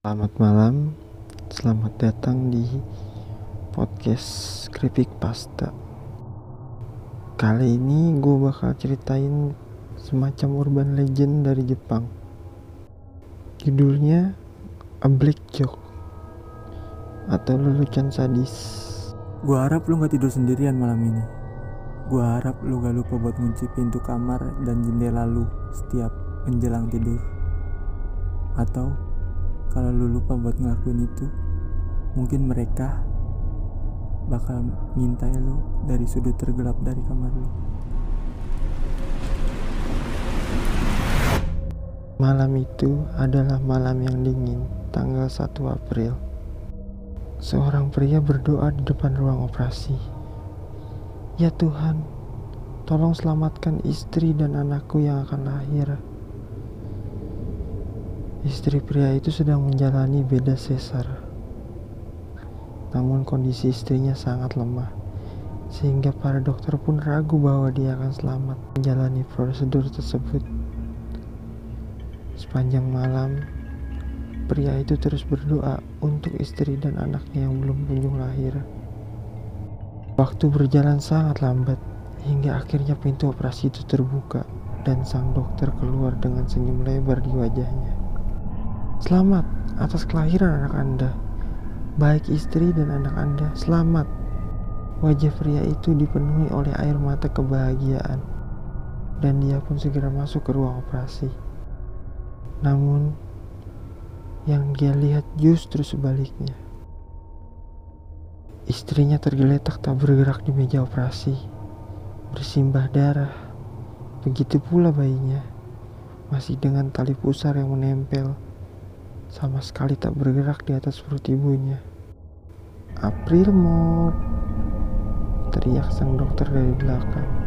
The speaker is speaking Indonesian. Selamat malam, selamat datang di podcast Kripik Pasta. Kali ini gue bakal ceritain semacam urban legend dari Jepang. Judulnya A Black Job atau Lelucon Sadis. Gue harap lu gak tidur sendirian malam ini. Gue harap lu gak lupa buat ngunci pintu kamar dan jendela lu setiap menjelang tidur. Atau kalau lu lupa buat ngelakuin itu, mungkin mereka bakal ngintai lu dari sudut tergelap dari kamar lu. Malam itu adalah malam yang dingin, tanggal 1 April. Seorang pria berdoa di depan ruang operasi. Ya Tuhan, tolong selamatkan istri dan anakku yang akan lahir. Istri pria itu sedang menjalani beda sesar. Namun kondisi istrinya sangat lemah, sehingga para dokter pun ragu bahwa dia akan selamat menjalani prosedur tersebut. Sepanjang malam, pria itu terus berdoa untuk istri dan anaknya yang belum kunjung lahir. Waktu berjalan sangat lambat, hingga akhirnya pintu operasi itu terbuka dan sang dokter keluar dengan senyum lebar di wajahnya. Selamat atas kelahiran anak Anda. Baik istri dan anak Anda, selamat. Wajah pria itu dipenuhi oleh air mata kebahagiaan, dan dia pun segera masuk ke ruang operasi. Namun, yang dia lihat justru sebaliknya. Istrinya tergeletak tak bergerak di meja operasi, bersimbah darah. Begitu pula bayinya, masih dengan tali pusar yang menempel, sama sekali tak bergerak di atas perut ibunya. April mau, teriak sang dokter dari belakang.